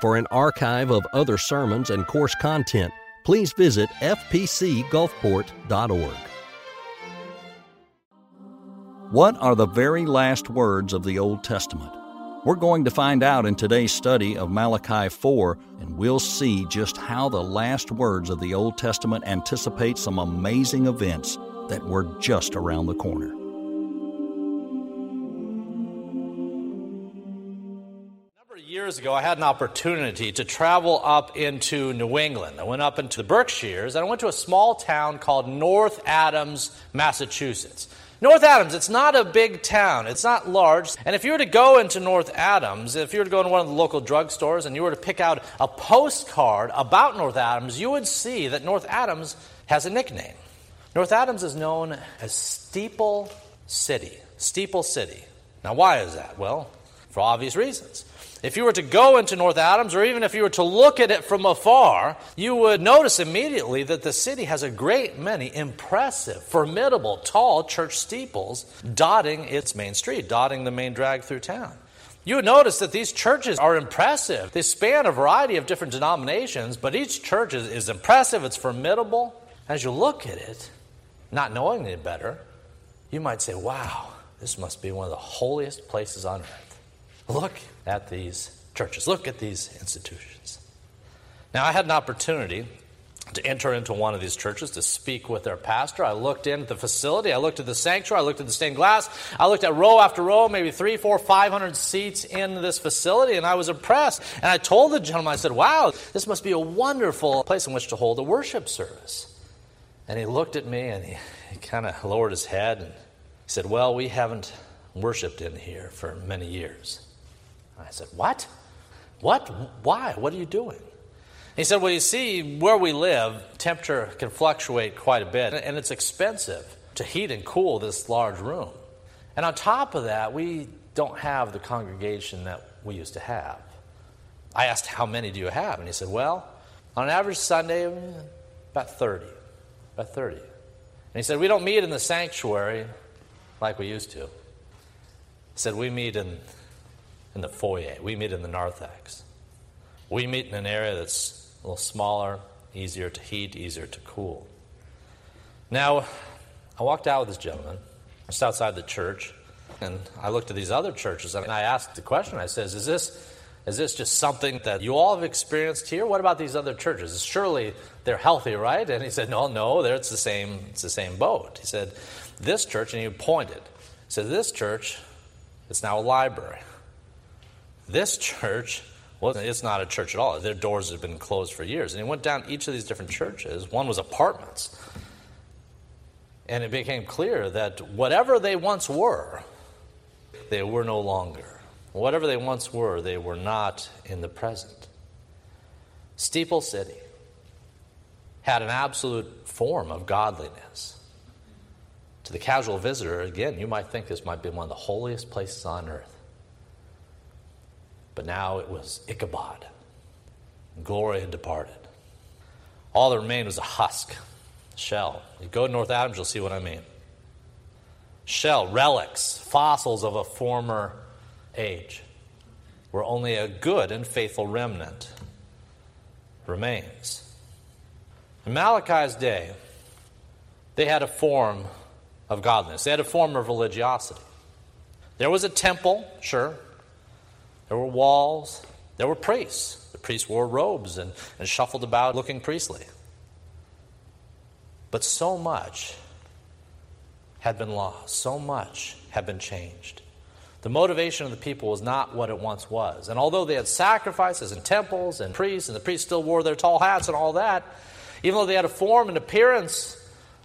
For an archive of other sermons and course content, please visit fpcgulfport.org. What are the very last words of the Old Testament? We're going to find out in today's study of Malachi 4, and we'll see just how the last words of the Old Testament anticipate some amazing events that were just around the corner. Years ago, I had an opportunity to travel up into New England. I went up into the Berkshires, and I went to a small town called North Adams, Massachusetts. North Adams, it's not a big town. It's not large. And if you were to go into North Adams, if you were to go into one of the local drugstores and you were to pick out a postcard about North Adams, you would see that North Adams has a nickname. North Adams is known as Steeple City. Steeple City. Now, why is that? Well, for obvious reasons. If you were to go into North Adams, or even if you were to look at it from afar, you would notice immediately that the city has a great many impressive, formidable, tall church steeples dotting its main street, dotting the main drag through town. You would notice that these churches are impressive. They span a variety of different denominations, but each church is impressive, it's formidable. As you look at it, not knowing any better, you might say, wow, this must be one of the holiest places on earth. Look at these churches. Look at these institutions. Now, I had an opportunity to enter into one of these churches to speak with their pastor. I looked in at the facility. I looked at the sanctuary. I looked at the stained glass. I looked at row after row, maybe 300, 400, 500 seats in this facility, and I was impressed. And I told the gentleman, I said, wow, this must be a wonderful place in which to hold a worship service. And he looked at me, and he kind of lowered his head, and he said, well, we haven't worshiped in here for many years. I said, what? What? Why? What are you doing? He said, well, you see, where we live, temperature can fluctuate quite a bit, and it's expensive to heat and cool this large room. And on top of that, we don't have the congregation that we used to have. I asked, how many do you have? And he said, well, on an average Sunday, about 30. And he said, we don't meet in the sanctuary like we used to. He said, we meet in the foyer. We meet in the narthex. We meet in an area that's a little smaller, easier to heat, easier to cool. Now, I walked out with this gentleman just outside the church, and I looked at these other churches, and I asked the question. I says, is this just something that you all have experienced here? What about these other churches? Surely they're healthy, right? And he said, no, it's the same boat. He said, this church, and he pointed. He said, this church, it's now a library. This church, well, it's not a church at all. Their doors have been closed for years. And he went down each of these different churches. One was apartments. And it became clear that whatever they once were, they were no longer. Whatever they once were, they were not in the present. Steeple City had an absolute form of godliness. To the casual visitor, again, you might think this might be one of the holiest places on earth. But now it was Ichabod. Glory had departed. All that remained was a husk, shell. You go to North Adams, you'll see what I mean. Shell, relics, fossils of a former age, where only a good and faithful remnant remains. In Malachi's day, they had a form of godliness. They had a form of religiosity. There was a temple, sure. There were walls. There were priests. The priests wore robes and shuffled about looking priestly. But so much had been lost. So much had been changed. The motivation of the people was not what it once was. And although they had sacrifices and temples and priests, and the priests still wore their tall hats and all that, even though they had a form and appearance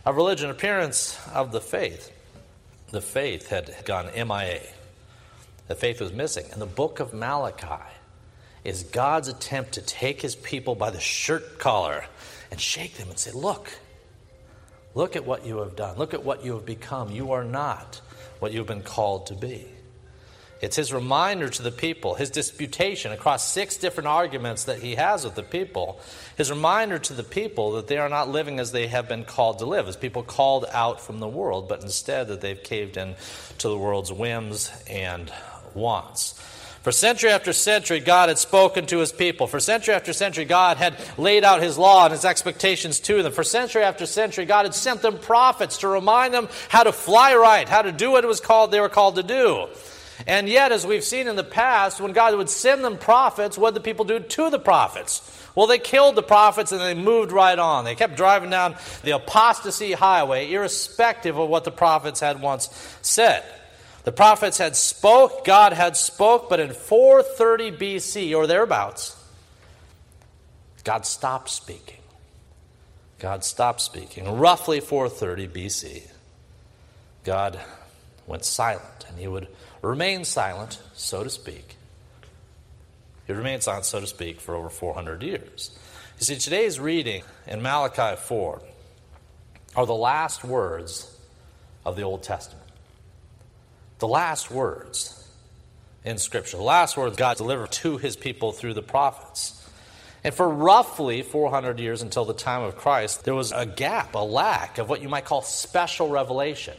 of religion, appearance of the faith had gone MIA. The faith was missing. And the book of Malachi is God's attempt to take his people by the shirt collar and shake them and say, look at what you have done. Look at what you have become. You are not what you've been called to be. It's his reminder to the people, his disputation across 6 different arguments that he has with the people, his reminder to the people that they are not living as they have been called to live, as people called out from the world, but instead that they've caved in to the world's whims and wants. For century after century, God had spoken to his people. For century after century, God had laid out his law and his expectations to them. For century after century, God had sent them prophets to remind them how to fly right, how to do what it was called they were called to do. And yet, as we've seen in the past, when God would send them prophets, what did the people do to the prophets? Well, they killed the prophets and they moved right on. They kept driving down the apostasy highway, irrespective of what the prophets had once said. The prophets had spoke, God had spoke, but in 430 BC or thereabouts, God stopped speaking. God stopped speaking. Roughly 430 BC, God went silent, and he would remain silent, so to speak. He remained silent, so to speak, for over 400 years. You see, today's reading in Malachi 4 are the last words of the Old Testament. The last words in Scripture, the last words God delivered to his people through the prophets. And for roughly 400 years until the time of Christ, there was a gap, a lack of what you might call special revelation.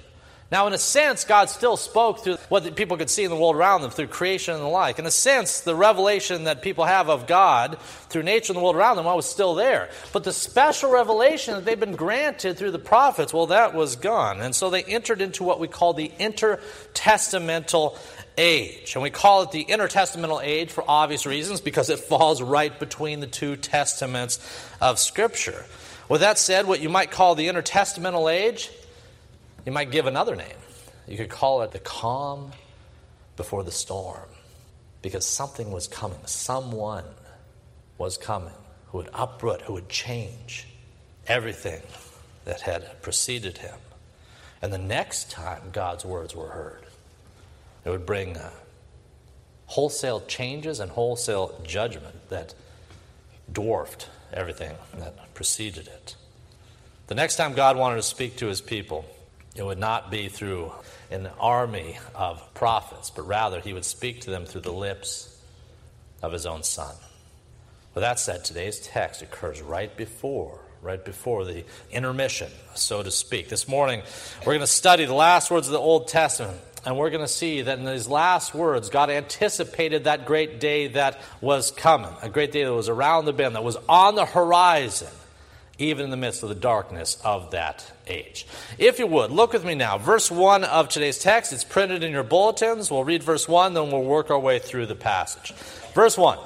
Now, in a sense, God still spoke through what the people could see in the world around them, through creation and the like. In a sense, the revelation that people have of God through nature and the world around them, well, was still there. But the special revelation that they've been granted through the prophets, well, that was gone. And so they entered into what we call the intertestamental age. And we call it the intertestamental age for obvious reasons, because it falls right between the two testaments of Scripture. With that said, what you might call the intertestamental age, you might give another name. You could call it the calm before the storm, because something was coming. Someone was coming who would uproot, who would change everything that had preceded him. And the next time God's words were heard, it would bring wholesale changes and wholesale judgment that dwarfed everything that preceded it. The next time God wanted to speak to his people, it would not be through an army of prophets, but rather he would speak to them through the lips of his own son. With that said, today's text occurs right before the intermission, so to speak. This morning, we're going to study the last words of the Old Testament, and we're going to see that in these last words, God anticipated that great day that was coming, a great day that was around the bend, that was on the horizon, even in the midst of the darkness of that age. If you would, look with me now. Verse 1 of today's text, it's printed in your bulletins. We'll read verse 1, then we'll work our way through the passage. Verse 1,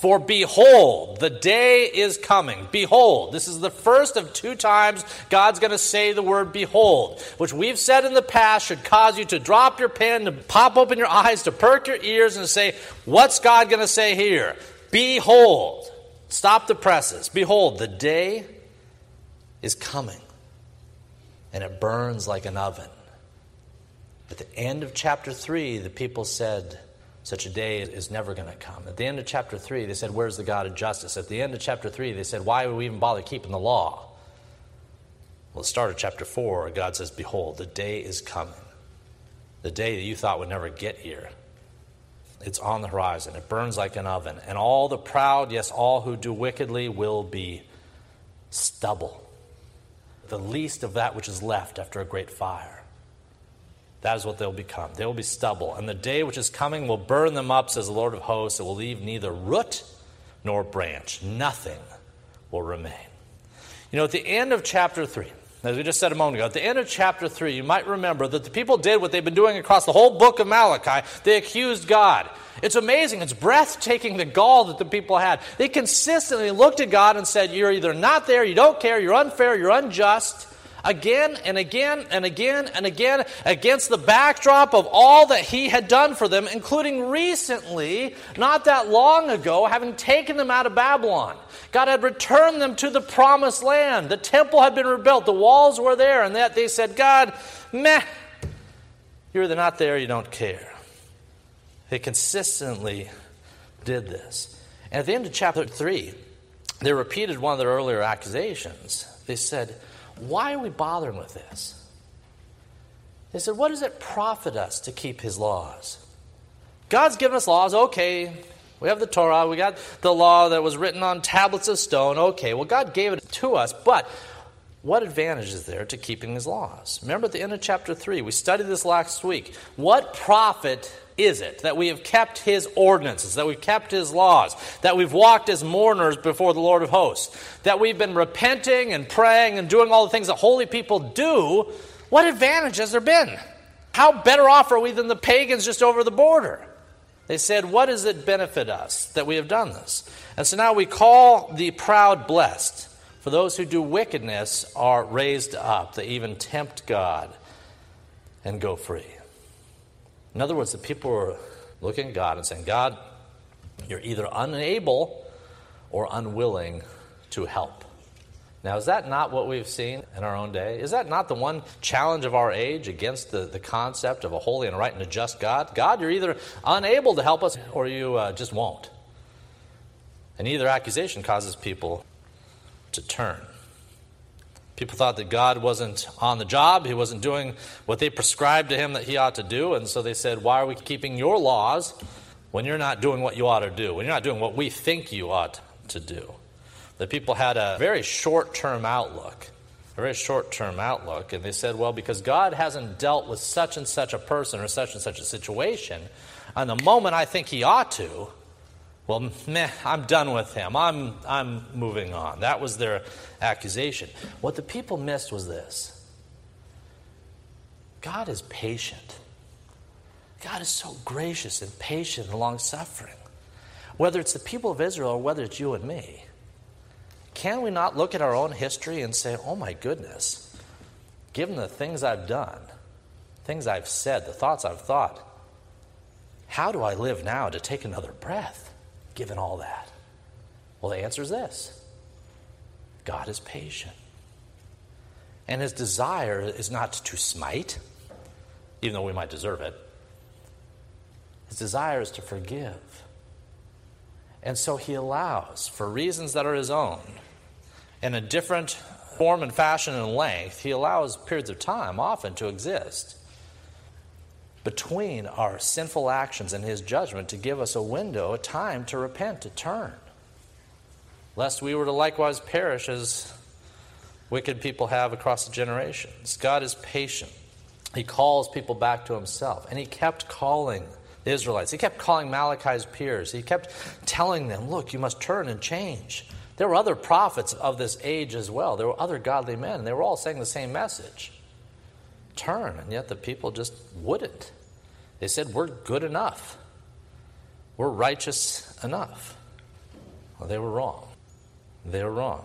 "For behold, the day is coming." Behold, this is the first of two times God's going to say the word behold, which we've said in the past should cause you to drop your pen, to pop open your eyes, to perk your ears and say, what's God going to say here? Behold. Stop the presses. Behold, the day is coming, and it burns like an oven. At the end of chapter 3, the people said, such a day is never going to come. At the end of chapter 3, they said, where's the God of justice? At the end of chapter 3, they said, why would we even bother keeping the law? Well, the start of chapter 4, God says, behold, the day is coming. The day that you thought would never get here. It's on the horizon. It burns like an oven. And all the proud, yes, all who do wickedly will be stubble. The least of that which is left after a great fire. That is what they'll become. They will be stubble. And the day which is coming will burn them up, says the Lord of hosts. It will leave neither root nor branch. Nothing will remain. You know, at the end of chapter 3, as we just said a moment ago, at the end of chapter 3, you might remember that the people did what they've been doing across the whole book of Malachi. They accused God. It's amazing. It's breathtaking, the gall that the people had. They consistently looked at God and said, you're either not there, you don't care, you're unfair, you're unjust. Again and again and again and again, against the backdrop of all that he had done for them, including recently, not that long ago, having taken them out of Babylon. God had returned them to the promised land. The temple had been rebuilt. The walls were there. And that they said, God, meh, you're either not there, you don't care. They consistently did this. And at the end of chapter 3, they repeated one of their earlier accusations. They said, why are we bothering with this? They said, what does it profit us to keep his laws? God's given us laws, okay. We have the Torah, we got the law that was written on tablets of stone, okay. Well, God gave it to us, but what advantage is there to keeping his laws? Remember at the end of chapter 3, we studied this last week. What profit is it that we have kept his ordinances, that we've kept his laws, that we've walked as mourners before the Lord of hosts, that we've been repenting and praying and doing all the things that holy people do? What advantage has there been? How better off are we than the pagans just over the border? They said, what does it benefit us that we have done this? And so now we call the proud blessed, for those who do wickedness are raised up. They even tempt God and go free. In other words, the people are looking at God and saying, God, you're either unable or unwilling to help. Now, is that not what we've seen in our own day? Is that not the one challenge of our age against the concept of a holy and right and a just God? God, you're either unable to help us or you just won't. And either accusation causes people to turn. People thought that God wasn't on the job. He wasn't doing what they prescribed to him that he ought to do. And so they said, why are we keeping your laws when you're not doing what you ought to do, when you're not doing what we think you ought to do? The people had a very short-term outlook, And they said, well, because God hasn't dealt with such and such a person or such and such a situation, and the moment I think he ought to, well, meh, I'm done with him. I'm moving on. That was their accusation. What the people missed was this. God is patient. God is so gracious and patient and long-suffering. Whether it's the people of Israel or whether it's you and me, can we not look at our own history and say, oh my goodness, given the things I've done, things I've said, the thoughts I've thought, how do I live now to take another breath? Given all that? Well, the answer is this. God is patient. And his desire is not to smite, even though we might deserve it. His desire is to forgive. And so he allows, for reasons that are his own, in a different form and fashion and length, he allows periods of time often to exist between our sinful actions and his judgment, to give us a window, a time to repent, to turn, lest we were to likewise perish as wicked people have across the generations. God is patient. He calls people back to himself, and he kept calling the Israelites. He kept calling Malachi's peers. He kept telling them, look, you must turn and change. There were other prophets of this age as well. There were other godly men, and they were all saying the same message. Turn, and yet the people just wouldn't. They said, we're good enough. We're righteous enough. Well, they were wrong. They were wrong.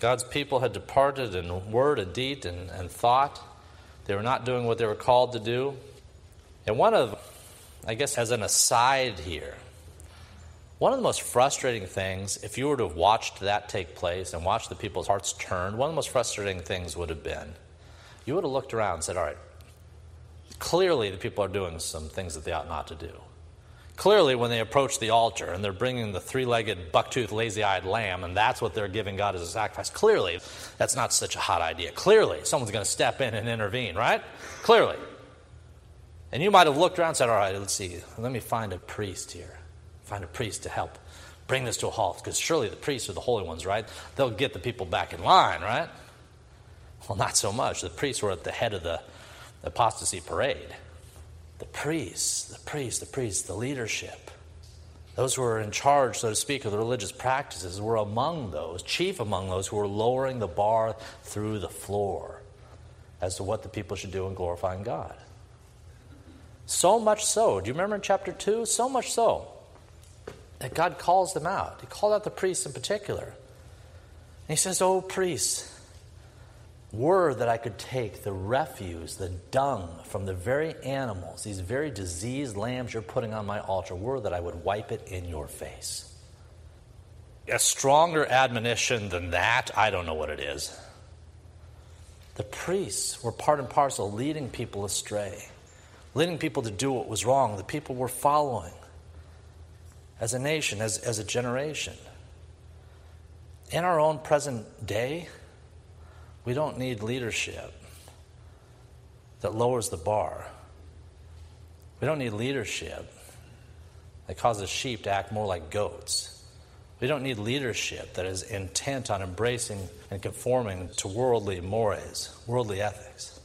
God's people had departed in word and deed and thought. They were not doing what they were called to do. And I guess as an aside here, one of the most frustrating things, if you were to have watched that take place and watched the people's hearts turn, one of the most frustrating things would have been, you would have looked around and said, all right, clearly the people are doing some things that they ought not to do. Clearly when they approach the altar and they're bringing the three-legged, buck-toothed, lazy-eyed lamb, and that's what they're giving God as a sacrifice, clearly that's not such a hot idea. Clearly someone's going to step in and intervene, right? Clearly. And you might have looked around and said, all right, let's see, let me find a priest here. Find a priest to help bring this to a halt, because surely the priests are the holy ones, right? They'll get the people back in line, right? Well, not so much. The priests were at the head of the apostasy parade. The priests, the leadership, those who were in charge, so to speak, of the religious practices were among those, chief among those who were lowering the bar through the floor as to what the people should do in glorifying God. So much so, do you remember in chapter 2? So much so that God calls them out. He called out the priests in particular. And he says, oh, priests, were that I could take the refuse, the dung from the very animals, these very diseased lambs you're putting on my altar, were that I would wipe it in your face. A stronger admonition than that, I don't know what it is. The priests were part and parcel leading people astray, leading people to do what was wrong. The people were following as a nation, as a generation. In our own present day, we don't need leadership that lowers the bar. We don't need leadership that causes sheep to act more like goats. We don't need leadership that is intent on embracing and conforming to worldly mores, worldly ethics.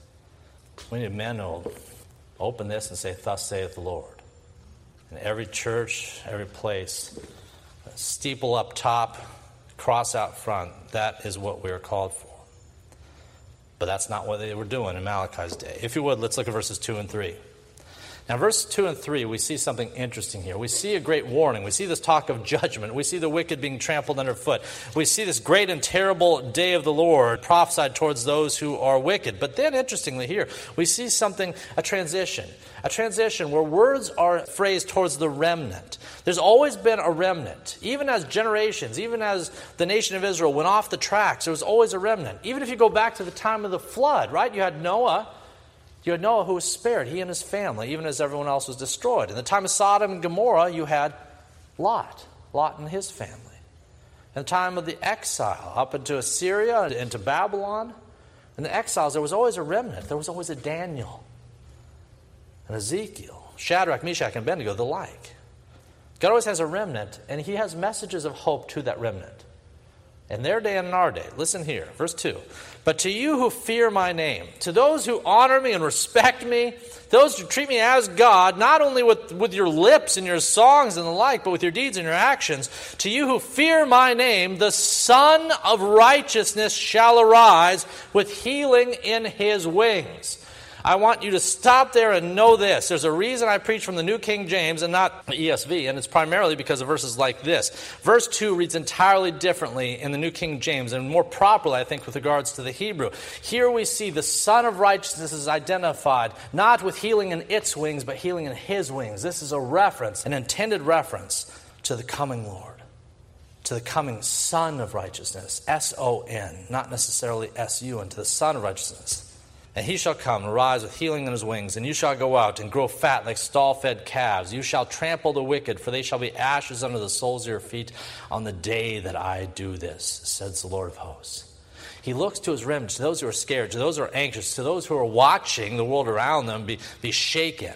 We need men who will open this and say, thus saith the Lord. in every church, every place. Steeple up top, cross out front. That is what we are called for. But that's not what they were doing in Malachi's day. If you would, let's look at verses 2 and 3. Now, verse 2 and 3, we see something interesting here. We see a great warning. We see this talk of judgment. We see the wicked being trampled underfoot. We see this great and terrible day of the Lord prophesied towards those who are wicked. But then, interestingly here, we see something, a transition where words are phrased towards the remnant. There's always been a remnant. Even as generations, even as the nation of Israel went off the tracks, there was always a remnant. Even if you go back to the time of the flood, right? You had Noah who was spared, he and his family, even as everyone else was destroyed. In the time of Sodom and Gomorrah, you had Lot and his family. In the time of the exile, up into Assyria and into Babylon, in the exiles, there was always a remnant. There was always a Daniel, an Ezekiel, Shadrach, Meshach, and Abednego, the like. God always has a remnant, and he has messages of hope to that remnant. In their day and in our day. Listen here, verse 2. But to you who fear my name, to those who honor me and respect me, those who treat me as God, not only with your lips and your songs and the like, but with your deeds and your actions, to you who fear my name, the Son of Righteousness shall arise with healing in his wings. I want you to stop there and know this. There's a reason I preach from the New King James and not the ESV, and it's primarily because of verses like this. Verse 2 reads entirely differently in the New King James, and more properly, I think, with regards to the Hebrew. Here we see the Son of Righteousness is identified, not with healing in its wings, but healing in his wings. This is a reference, an intended reference, to the coming Lord, to the coming Son of Righteousness, S-O-N, not necessarily S-U-N, to the Son of Righteousness. And he shall come and rise with healing in his wings, and you shall go out and grow fat like stall-fed calves. You shall trample the wicked, for they shall be ashes under the soles of your feet on the day that I do this, says the Lord of hosts. He looks to his remnant, to those who are scared, to those who are anxious, to those who are watching the world around them be shaken.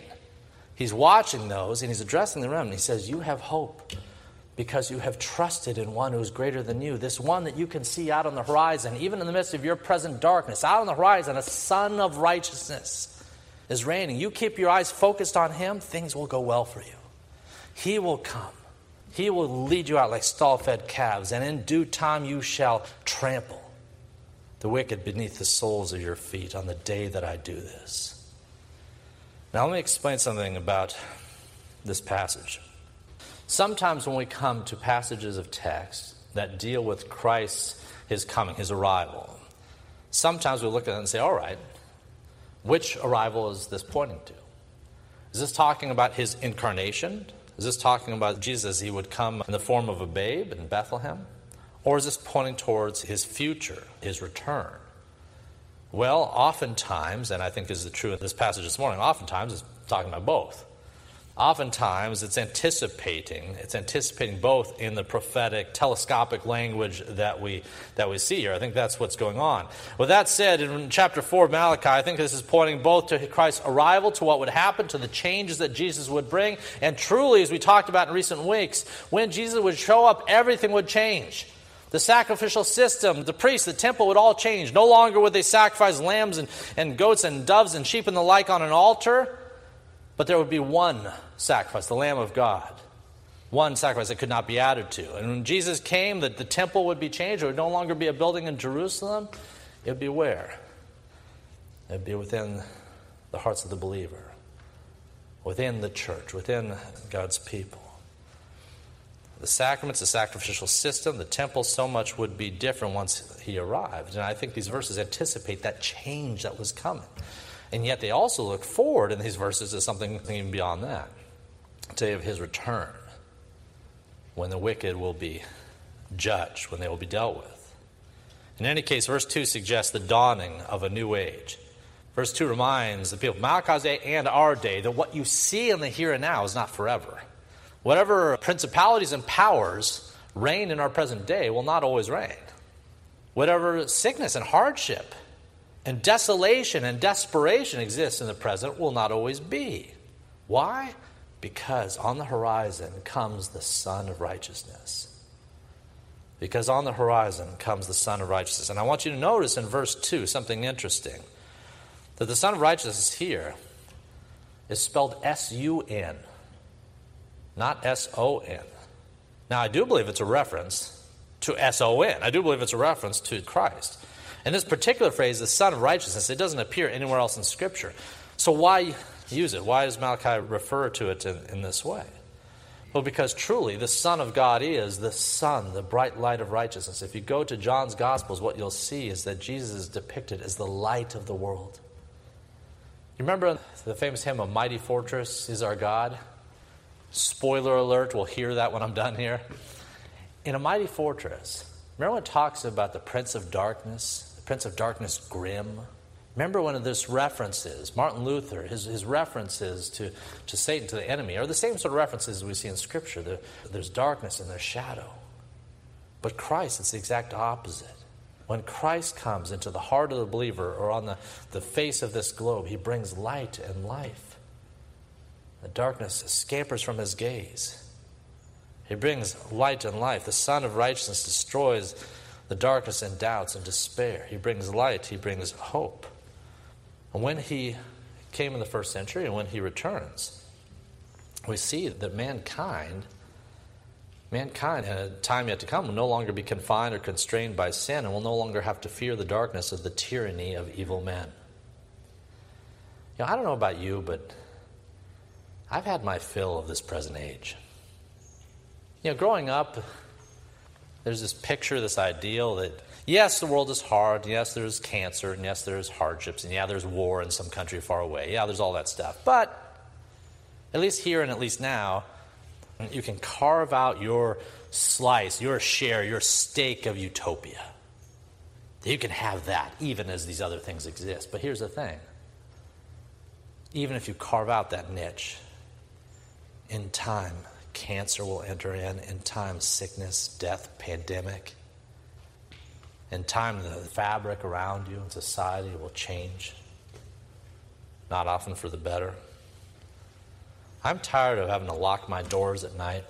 He's watching those, and he's addressing the remnant. He says, you have hope, because you have trusted in one who is greater than you, this one that you can see out on the horizon, even in the midst of your present darkness. Out on the horizon, a Son of Righteousness is reigning. You keep your eyes focused on him, things will go well for you. He will come. He will lead you out like stall-fed calves, and in due time you shall trample the wicked beneath the soles of your feet on the day that I do this. Now let me explain something about this passage. Sometimes when we come to passages of text that deal with Christ, his coming, his arrival, sometimes we look at it and say, all right, which arrival is this pointing to? Is this talking about his incarnation? Is this talking about Jesus as he would come in the form of a babe in Bethlehem? Or is this pointing towards his future, his return? Well, oftentimes, and I think this is true in this passage this morning, oftentimes it's talking about both. Oftentimes, it's anticipating both in the prophetic, telescopic language that we see here. I think that's what's going on. With that said, in chapter 4 of Malachi, I think this is pointing both to Christ's arrival, to what would happen, to the changes that Jesus would bring. And truly, as we talked about in recent weeks, when Jesus would show up, everything would change. The sacrificial system, the priests, the temple would all change. No longer would they sacrifice lambs and goats and doves and sheep and the like on an altar. But there would be one sacrifice, the Lamb of God. One sacrifice that could not be added to. And when Jesus came, the temple would be changed. It would no longer be a building in Jerusalem. It would be where? It would be within the hearts of the believer. Within the church. Within God's people. The sacraments, the sacrificial system, the temple, so much would be different once he arrived. And I think these verses anticipate that change that was coming. And yet they also look forward in these verses to something even beyond that. Day of his return, when the wicked will be judged, when they will be dealt with. In any case, verse 2 suggests the dawning of a new age. Verse 2 reminds the people of Malachi's day and our day that what you see in the here and now is not forever. Whatever principalities and powers reign in our present day will not always reign. Whatever sickness and hardship and desolation and desperation exists in the present will not always be. Why? Because on the horizon comes the Son of Righteousness. Because on the horizon comes the Son of Righteousness. And I want you to notice in verse 2 something interesting. That the Son of Righteousness here is spelled S-U-N. not S-O-N. Now, I do believe it's a reference to S-O-N. I do believe it's a reference to Christ. And this particular phrase, the Son of Righteousness, it doesn't appear anywhere else in Scripture. So why use it? Why does Malachi refer to it in this way? Well, because truly the Son of God is the Sun, the bright light of righteousness. If you go to John's Gospels, what you'll see is that Jesus is depicted as the light of the world. You remember the famous hymn, A Mighty Fortress is Our God? Spoiler alert, we'll hear that when I'm done here. In A Mighty Fortress, remember when it talks about the Prince of Darkness, the Prince of Darkness grim? Remember one of this references, Martin Luther, his references to Satan, to the enemy, are the same sort of references we see in Scripture. There's darkness and there's shadow. But Christ, it's the exact opposite. When Christ comes into the heart of the believer or on the face of this globe, he brings light and life. The darkness scampers from his gaze. He brings light and life. The Son of Righteousness destroys the darkness and doubts and despair. He brings light. He brings hope. And when he came in the first century and when he returns, we see that mankind in a time yet to come will no longer be confined or constrained by sin and will no longer have to fear the darkness of the tyranny of evil men. You know, I don't know about you, but I've had my fill of this present age. You know, growing up, there's this picture, this ideal that, yes, the world is hard, and yes, there's cancer, and yes, there's hardships, and yeah, there's war in some country far away. Yeah, there's all that stuff. But at least here and at least now, you can carve out your slice, your share, your steak of utopia. You can have that, even as these other things exist. But here's the thing. Even if you carve out that niche, in time, cancer will enter in time, sickness, death, pandemic. In time, the fabric around you and society will change, not often for the better. I'm tired of having to lock my doors at night.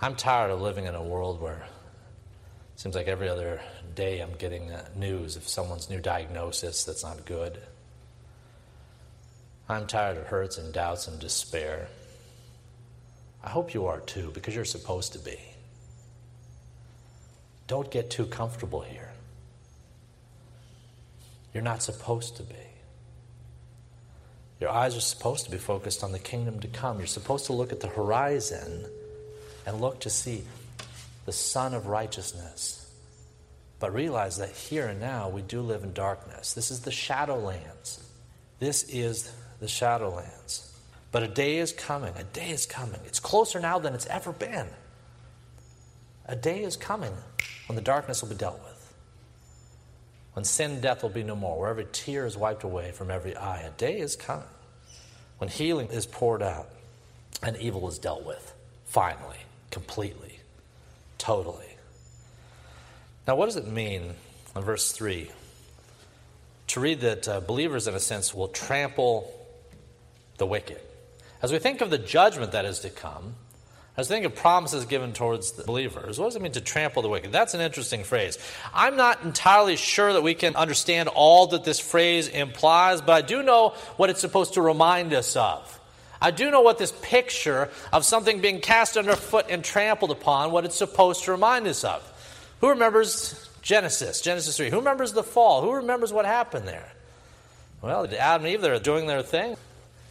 I'm tired of living in a world where it seems like every other day I'm getting news of someone's new diagnosis that's not good. I'm tired of hurts and doubts and despair. I hope you are too, because you're supposed to be. Don't get too comfortable here. You're not supposed to be. Your eyes are supposed to be focused on the kingdom to come. You're supposed to look at the horizon and look to see the Son of Righteousness. But realize that here and now we do live in darkness. This is the Shadowlands. This is the Shadowlands. But a day is coming. A day is coming. It's closer now than it's ever been. A day is coming when the darkness will be dealt with. When sin and death will be no more. Where every tear is wiped away from every eye. A day is coming when healing is poured out and evil is dealt with. Finally. Completely. Totally. Now what does it mean in verse 3? To read that believers in a sense will trample the wicked. As we think of the judgment that is to come, as we think of promises given towards the believers, what does it mean to trample the wicked? That's an interesting phrase. I'm not entirely sure that we can understand all that this phrase implies, but I do know what it's supposed to remind us of. I do know what this picture of something being cast underfoot and trampled upon, what it's supposed to remind us of. Who remembers Genesis? Genesis 3. Who remembers the fall? Who remembers what happened there? Well, Adam and Eve, they're doing their thing.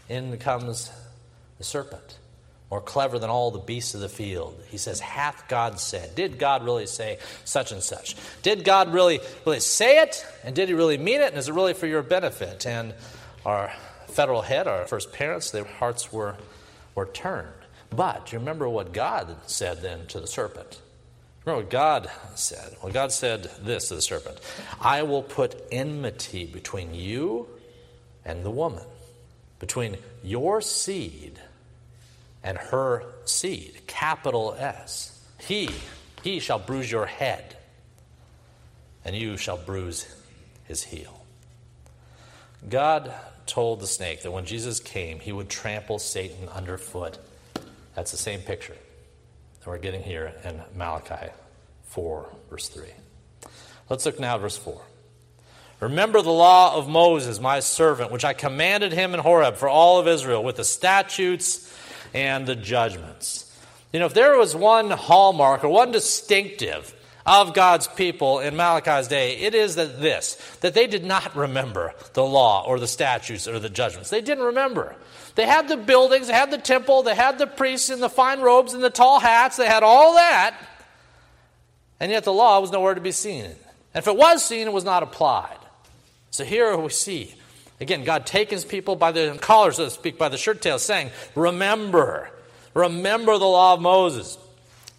In comes the serpent, more clever than all the beasts of the field. He says, hath God said? Did God really say such and such? Did God really say it? And did he really mean it? And is it really for your benefit? And our federal head, our first parents, their hearts were turned. But you remember what God said then to the serpent. Remember what God said. Well, God said this to the serpent. I will put enmity between you and the woman. Between your seed and her seed, capital S. He shall bruise your head, and you shall bruise his heel. God told the snake that when Jesus came, he would trample Satan underfoot. That's the same picture that we're getting here in Malachi 4, verse 3. Let's look now at verse 4. Remember the law of Moses, my servant, which I commanded him in Horeb for all of Israel, with the statutes and the judgments. You know, if there was one hallmark or one distinctive of God's people in Malachi's day, it is that that they did not remember the law or the statutes or the judgments. They didn't remember. They had the buildings, they had the temple, they had the priests in the fine robes and the tall hats, they had all that, and yet the law was nowhere to be seen. And if it was seen, it was not applied. So here we see, again, God takes his people by the collars, so to speak, by the shirt tails, saying, remember the law of Moses.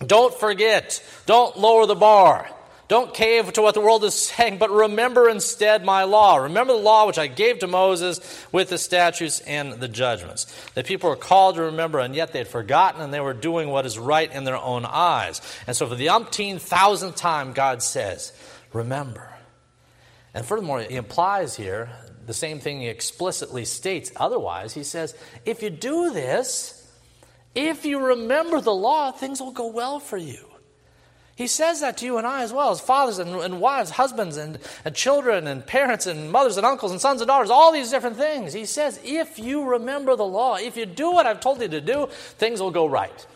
Don't forget. Don't lower the bar. Don't cave to what the world is saying, but remember instead my law. Remember the law which I gave to Moses with the statutes and the judgments. The people were called to remember, and yet they had forgotten, and they were doing what is right in their own eyes. And so for the umpteen thousandth time, God says, remember. And furthermore, he implies here the same thing he explicitly states otherwise. He says, if you do this, if you remember the law, things will go well for you. He says that to you and I as well, as fathers and wives, husbands and children and parents and mothers and uncles and sons and daughters, all these different things. He says, if you remember the law, if you do what I've told you to do, things will go right.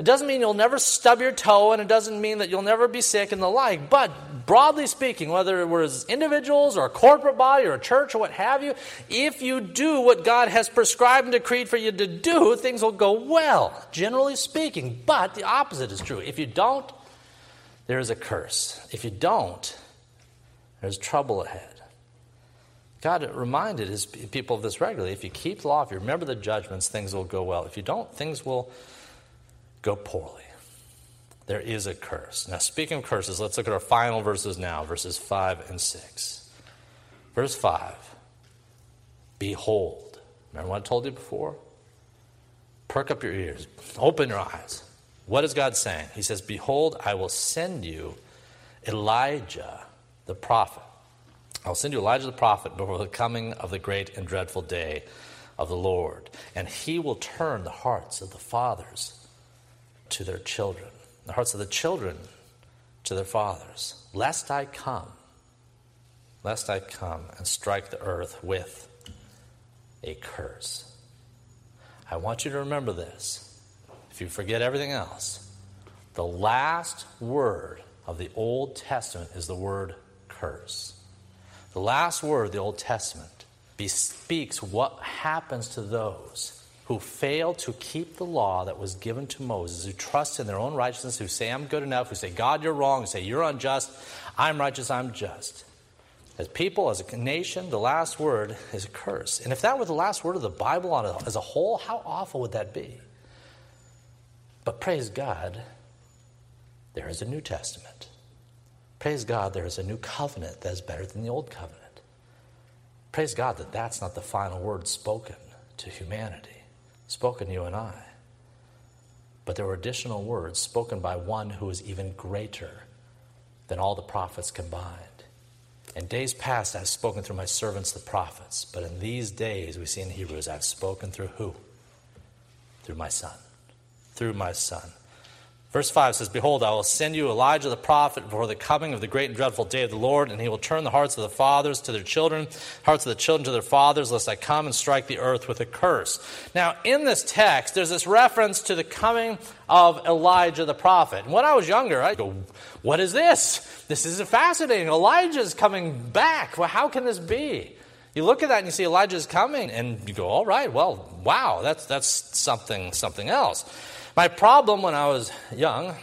It doesn't mean you'll never stub your toe, and it doesn't mean that you'll never be sick and the like, but broadly speaking, whether it was individuals or a corporate body or a church or what have you, if you do what God has prescribed and decreed for you to do, things will go well, generally speaking. But the opposite is true. If you don't, there is a curse. If you don't, there's trouble ahead. God reminded his people of this regularly. If you keep the law, if you remember the judgments, things will go well. If you don't, things will go poorly. There is a curse. Now, speaking of curses, let's look at our final verses now, verses 5 and 6. Verse 5, behold. Remember what I told you before? Perk up your ears. Open your eyes. What is God saying? He says, behold, I will send you Elijah the prophet. I'll send you Elijah the prophet before the coming of the great and dreadful day of the Lord. And he will turn the hearts of the fathers to their children, the hearts of the children to their fathers, lest I come and strike the earth with a curse. I want you to remember this. If you forget everything else, the last word of the Old Testament is the word curse. The last word of the Old Testament bespeaks what happens to those who fail to keep the law that was given to Moses, who trust in their own righteousness, who say, I'm good enough, who say, God, you're wrong, who say, you're unjust, I'm righteous, I'm just. As people, as a nation, the last word is a curse. And if that were the last word of the Bible as a whole, how awful would that be? But praise God, there is a New Testament. Praise God, there is a new covenant that is better than the old covenant. Praise God that that's not the final word spoken to humanity, spoken to you and I. But there were additional words spoken by one who is even greater than all the prophets combined. In days past, I've spoken through my servants, the prophets. But in these days, we see in Hebrews, I've spoken through who? Through my son. Through my son. Verse 5 says, behold, I will send you Elijah the prophet before the coming of the great and dreadful day of the Lord, and he will turn the hearts of the fathers to their children, hearts of the children to their fathers, lest I come and strike the earth with a curse. Now, in this text, there's this reference to the coming of Elijah the prophet. And when I was younger, I'd go, what is this? This is fascinating. Elijah's coming back. Well, how can this be? You look at that and you see Elijah's coming, and you go, all right, well, wow, that's something else. My problem when I was young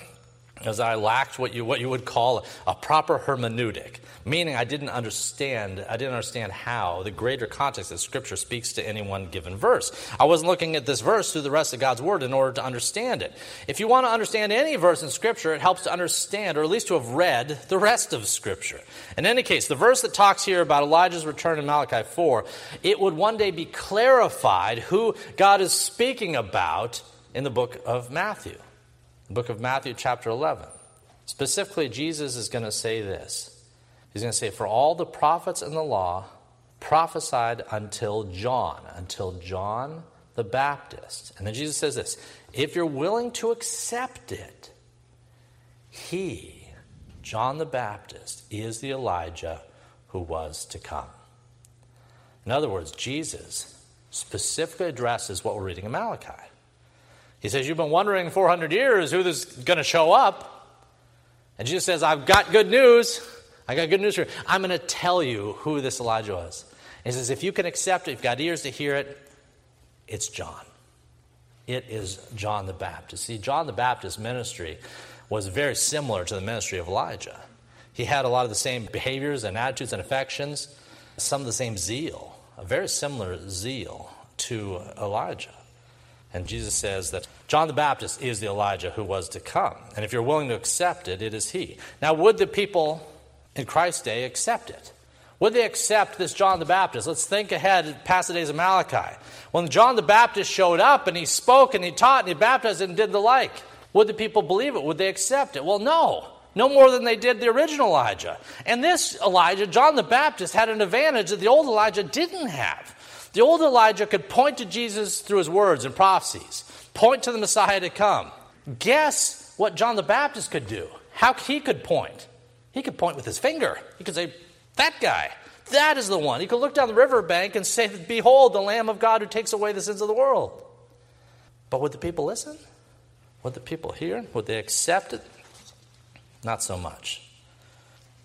is I lacked what you would call a proper hermeneutic, meaning I didn't understand how the greater context of Scripture speaks to any one given verse. I wasn't looking at this verse through the rest of God's Word in order to understand it. If you want to understand any verse in Scripture, it helps to understand, or at least to have read, the rest of Scripture. In any case, the verse that talks here about Elijah's return in Malachi 4, it would one day be clarified who God is speaking about in the book of Matthew, chapter 11. Specifically, Jesus is going to say this. He's going to say, for all the prophets and the law prophesied until John the Baptist. And then Jesus says this, if you're willing to accept it, he, John the Baptist, is the Elijah who was to come. In other words, Jesus specifically addresses what we're reading in Malachi. He says, you've been wondering 400 years who this is going to show up. And Jesus says, I've got good news. I got good news for you. I'm going to tell you who this Elijah was. He says, if you can accept it, you've got ears to hear it, it's John. It is John the Baptist. See, John the Baptist's ministry was very similar to the ministry of Elijah. He had a lot of the same behaviors and attitudes and affections, some of the same zeal, a very similar zeal to Elijah. And Jesus says that John the Baptist is the Elijah who was to come. And if you're willing to accept it, it is he. Now, would the people in Christ's day accept it? Would they accept this John the Baptist? Let's think ahead past the days of Malachi. When John the Baptist showed up and he spoke and he taught and he baptized and did the like, would the people believe it? Would they accept it? Well, no. No more than they did the original Elijah. And this Elijah, John the Baptist, had an advantage that the old Elijah didn't have. The old Elijah could point to Jesus through his words and prophecies, point to the Messiah to come. Guess what John the Baptist could do? How he could point? He could point with his finger. He could say, that guy, that is the one. He could look down the riverbank and say, behold, the Lamb of God who takes away the sins of the world. But would the people listen? Would the people hear? Would they accept it? Not so much.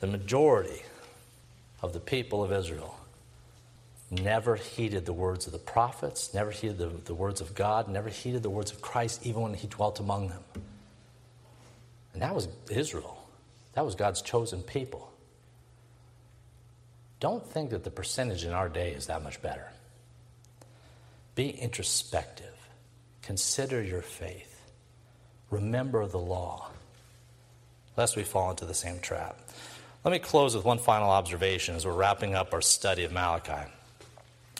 The majority of the people of Israel never heeded the words of the prophets, never heeded the words of God, never heeded the words of Christ, even when he dwelt among them. And that was Israel. That was God's chosen people. Don't think that the percentage in our day is that much better. Be introspective. Consider your faith. Remember the law, lest we fall into the same trap. Let me close with one final observation as we're wrapping up our study of Malachi.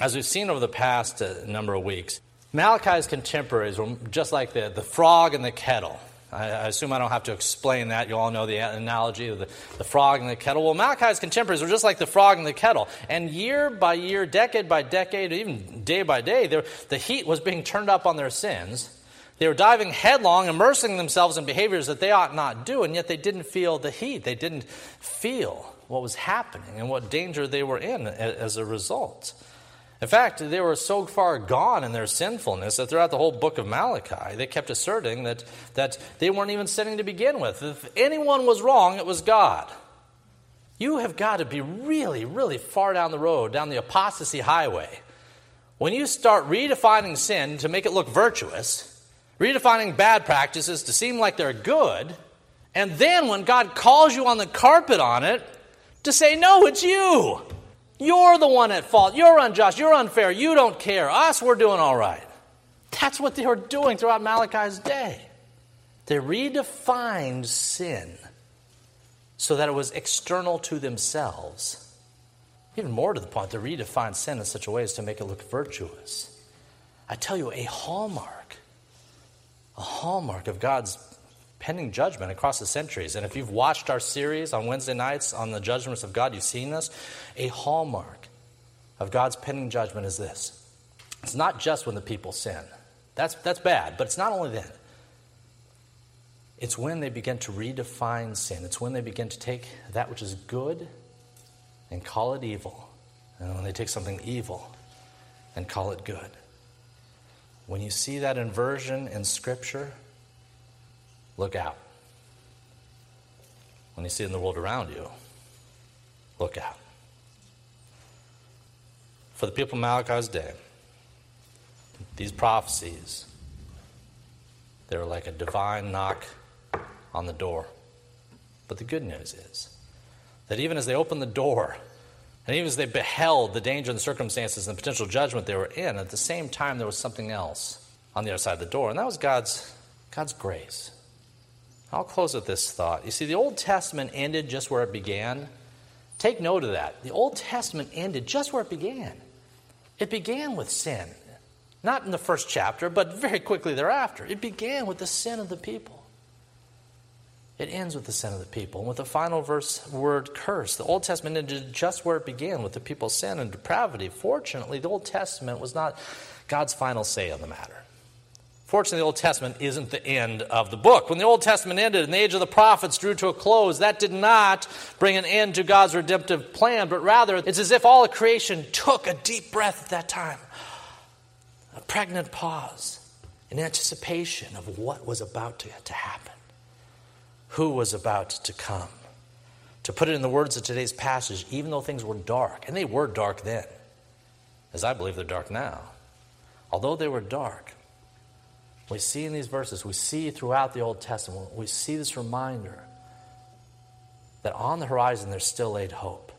As we've seen over the past number of weeks, Malachi's contemporaries were just like the frog and the kettle. I assume I don't have to explain that. You all know the analogy of the frog and the kettle. Well, Malachi's contemporaries were just like the frog and the kettle. And year by year, decade by decade, even day by day, the heat was being turned up on their sins. They were diving headlong, immersing themselves in behaviors that they ought not do, and yet they didn't feel the heat. They didn't feel what was happening and what danger they were in as a result. In fact, they were so far gone in their sinfulness that throughout the whole book of Malachi, they kept asserting that they weren't even sinning to begin with. If anyone was wrong, it was God. You have got to be really, really far down the road, down the apostasy highway, when you start redefining sin to make it look virtuous, redefining bad practices to seem like they're good, and then when God calls you on the carpet on it, to say, no, it's you. You're the one at fault. You're unjust. You're unfair. You don't care. Us, we're doing all right. That's what they were doing throughout Malachi's day. They redefined sin so that it was external to themselves. Even more to the point, they redefined sin in such a way as to make it look virtuous. I tell you, a hallmark of God's pending judgment across the centuries. And if you've watched our series on Wednesday nights on the judgments of God, you've seen this. A hallmark of God's pending judgment is this. It's not just when the people sin. That's bad, but it's not only then. It's when they begin to redefine sin. It's when they begin to take that which is good and call it evil. And when they take something evil and call it good. When you see that inversion in Scripture, look out. When you see it in the world around you, look out. For the people of Malachi's day, these prophecies, they're like a divine knock on the door. But the good news is that even as they opened the door, and even as they beheld the danger and the circumstances and the potential judgment they were in, at the same time there was something else on the other side of the door, and that was God's grace. I'll close with this thought. You see, the Old Testament ended just where it began. Take note of that. The Old Testament ended just where it began. It began with sin. Not in the first chapter, but very quickly thereafter. It began with the sin of the people. It ends with the sin of the people. And with the final verse word, curse. The Old Testament ended just where it began, with the people's sin and depravity. Fortunately, the Old Testament was not God's final say on the matter. Fortunately, the Old Testament isn't the end of the book. When the Old Testament ended and the age of the prophets drew to a close, that did not bring an end to God's redemptive plan, but rather it's as if all of creation took a deep breath at that time, a pregnant pause. in anticipation of what was about to happen, who was about to come. To put it in the words of today's passage, even though things were dark, and they were dark then, as I believe they're dark now, although they were dark, we see in these verses, we see throughout the Old Testament, we see this reminder that on the horizon there still laid hope.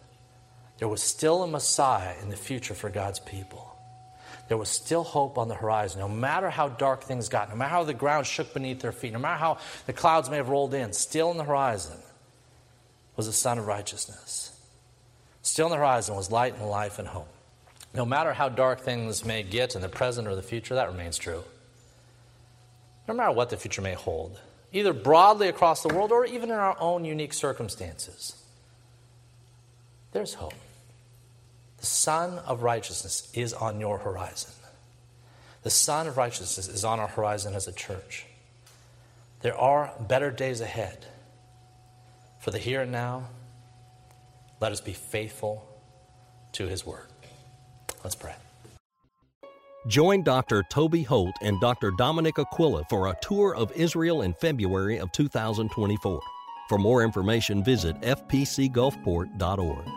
There was still a Messiah in the future for God's people. There was still hope on the horizon. No matter how dark things got, no matter how the ground shook beneath their feet, no matter how the clouds may have rolled in, still on the horizon was the Son of Righteousness. Still on the horizon was light and life and hope. No matter how dark things may get in the present or the future, that remains true. No matter what the future may hold, either broadly across the world or even in our own unique circumstances, there's hope. The Son of Righteousness is on your horizon. The Son of Righteousness is on our horizon as a church. There are better days ahead. For the here and now, let us be faithful to his word. Let's pray. Join Dr. Toby Holt and Dr. Dominic Aquila for a tour of Israel in February of 2024. For more information, visit fpcgulfport.org.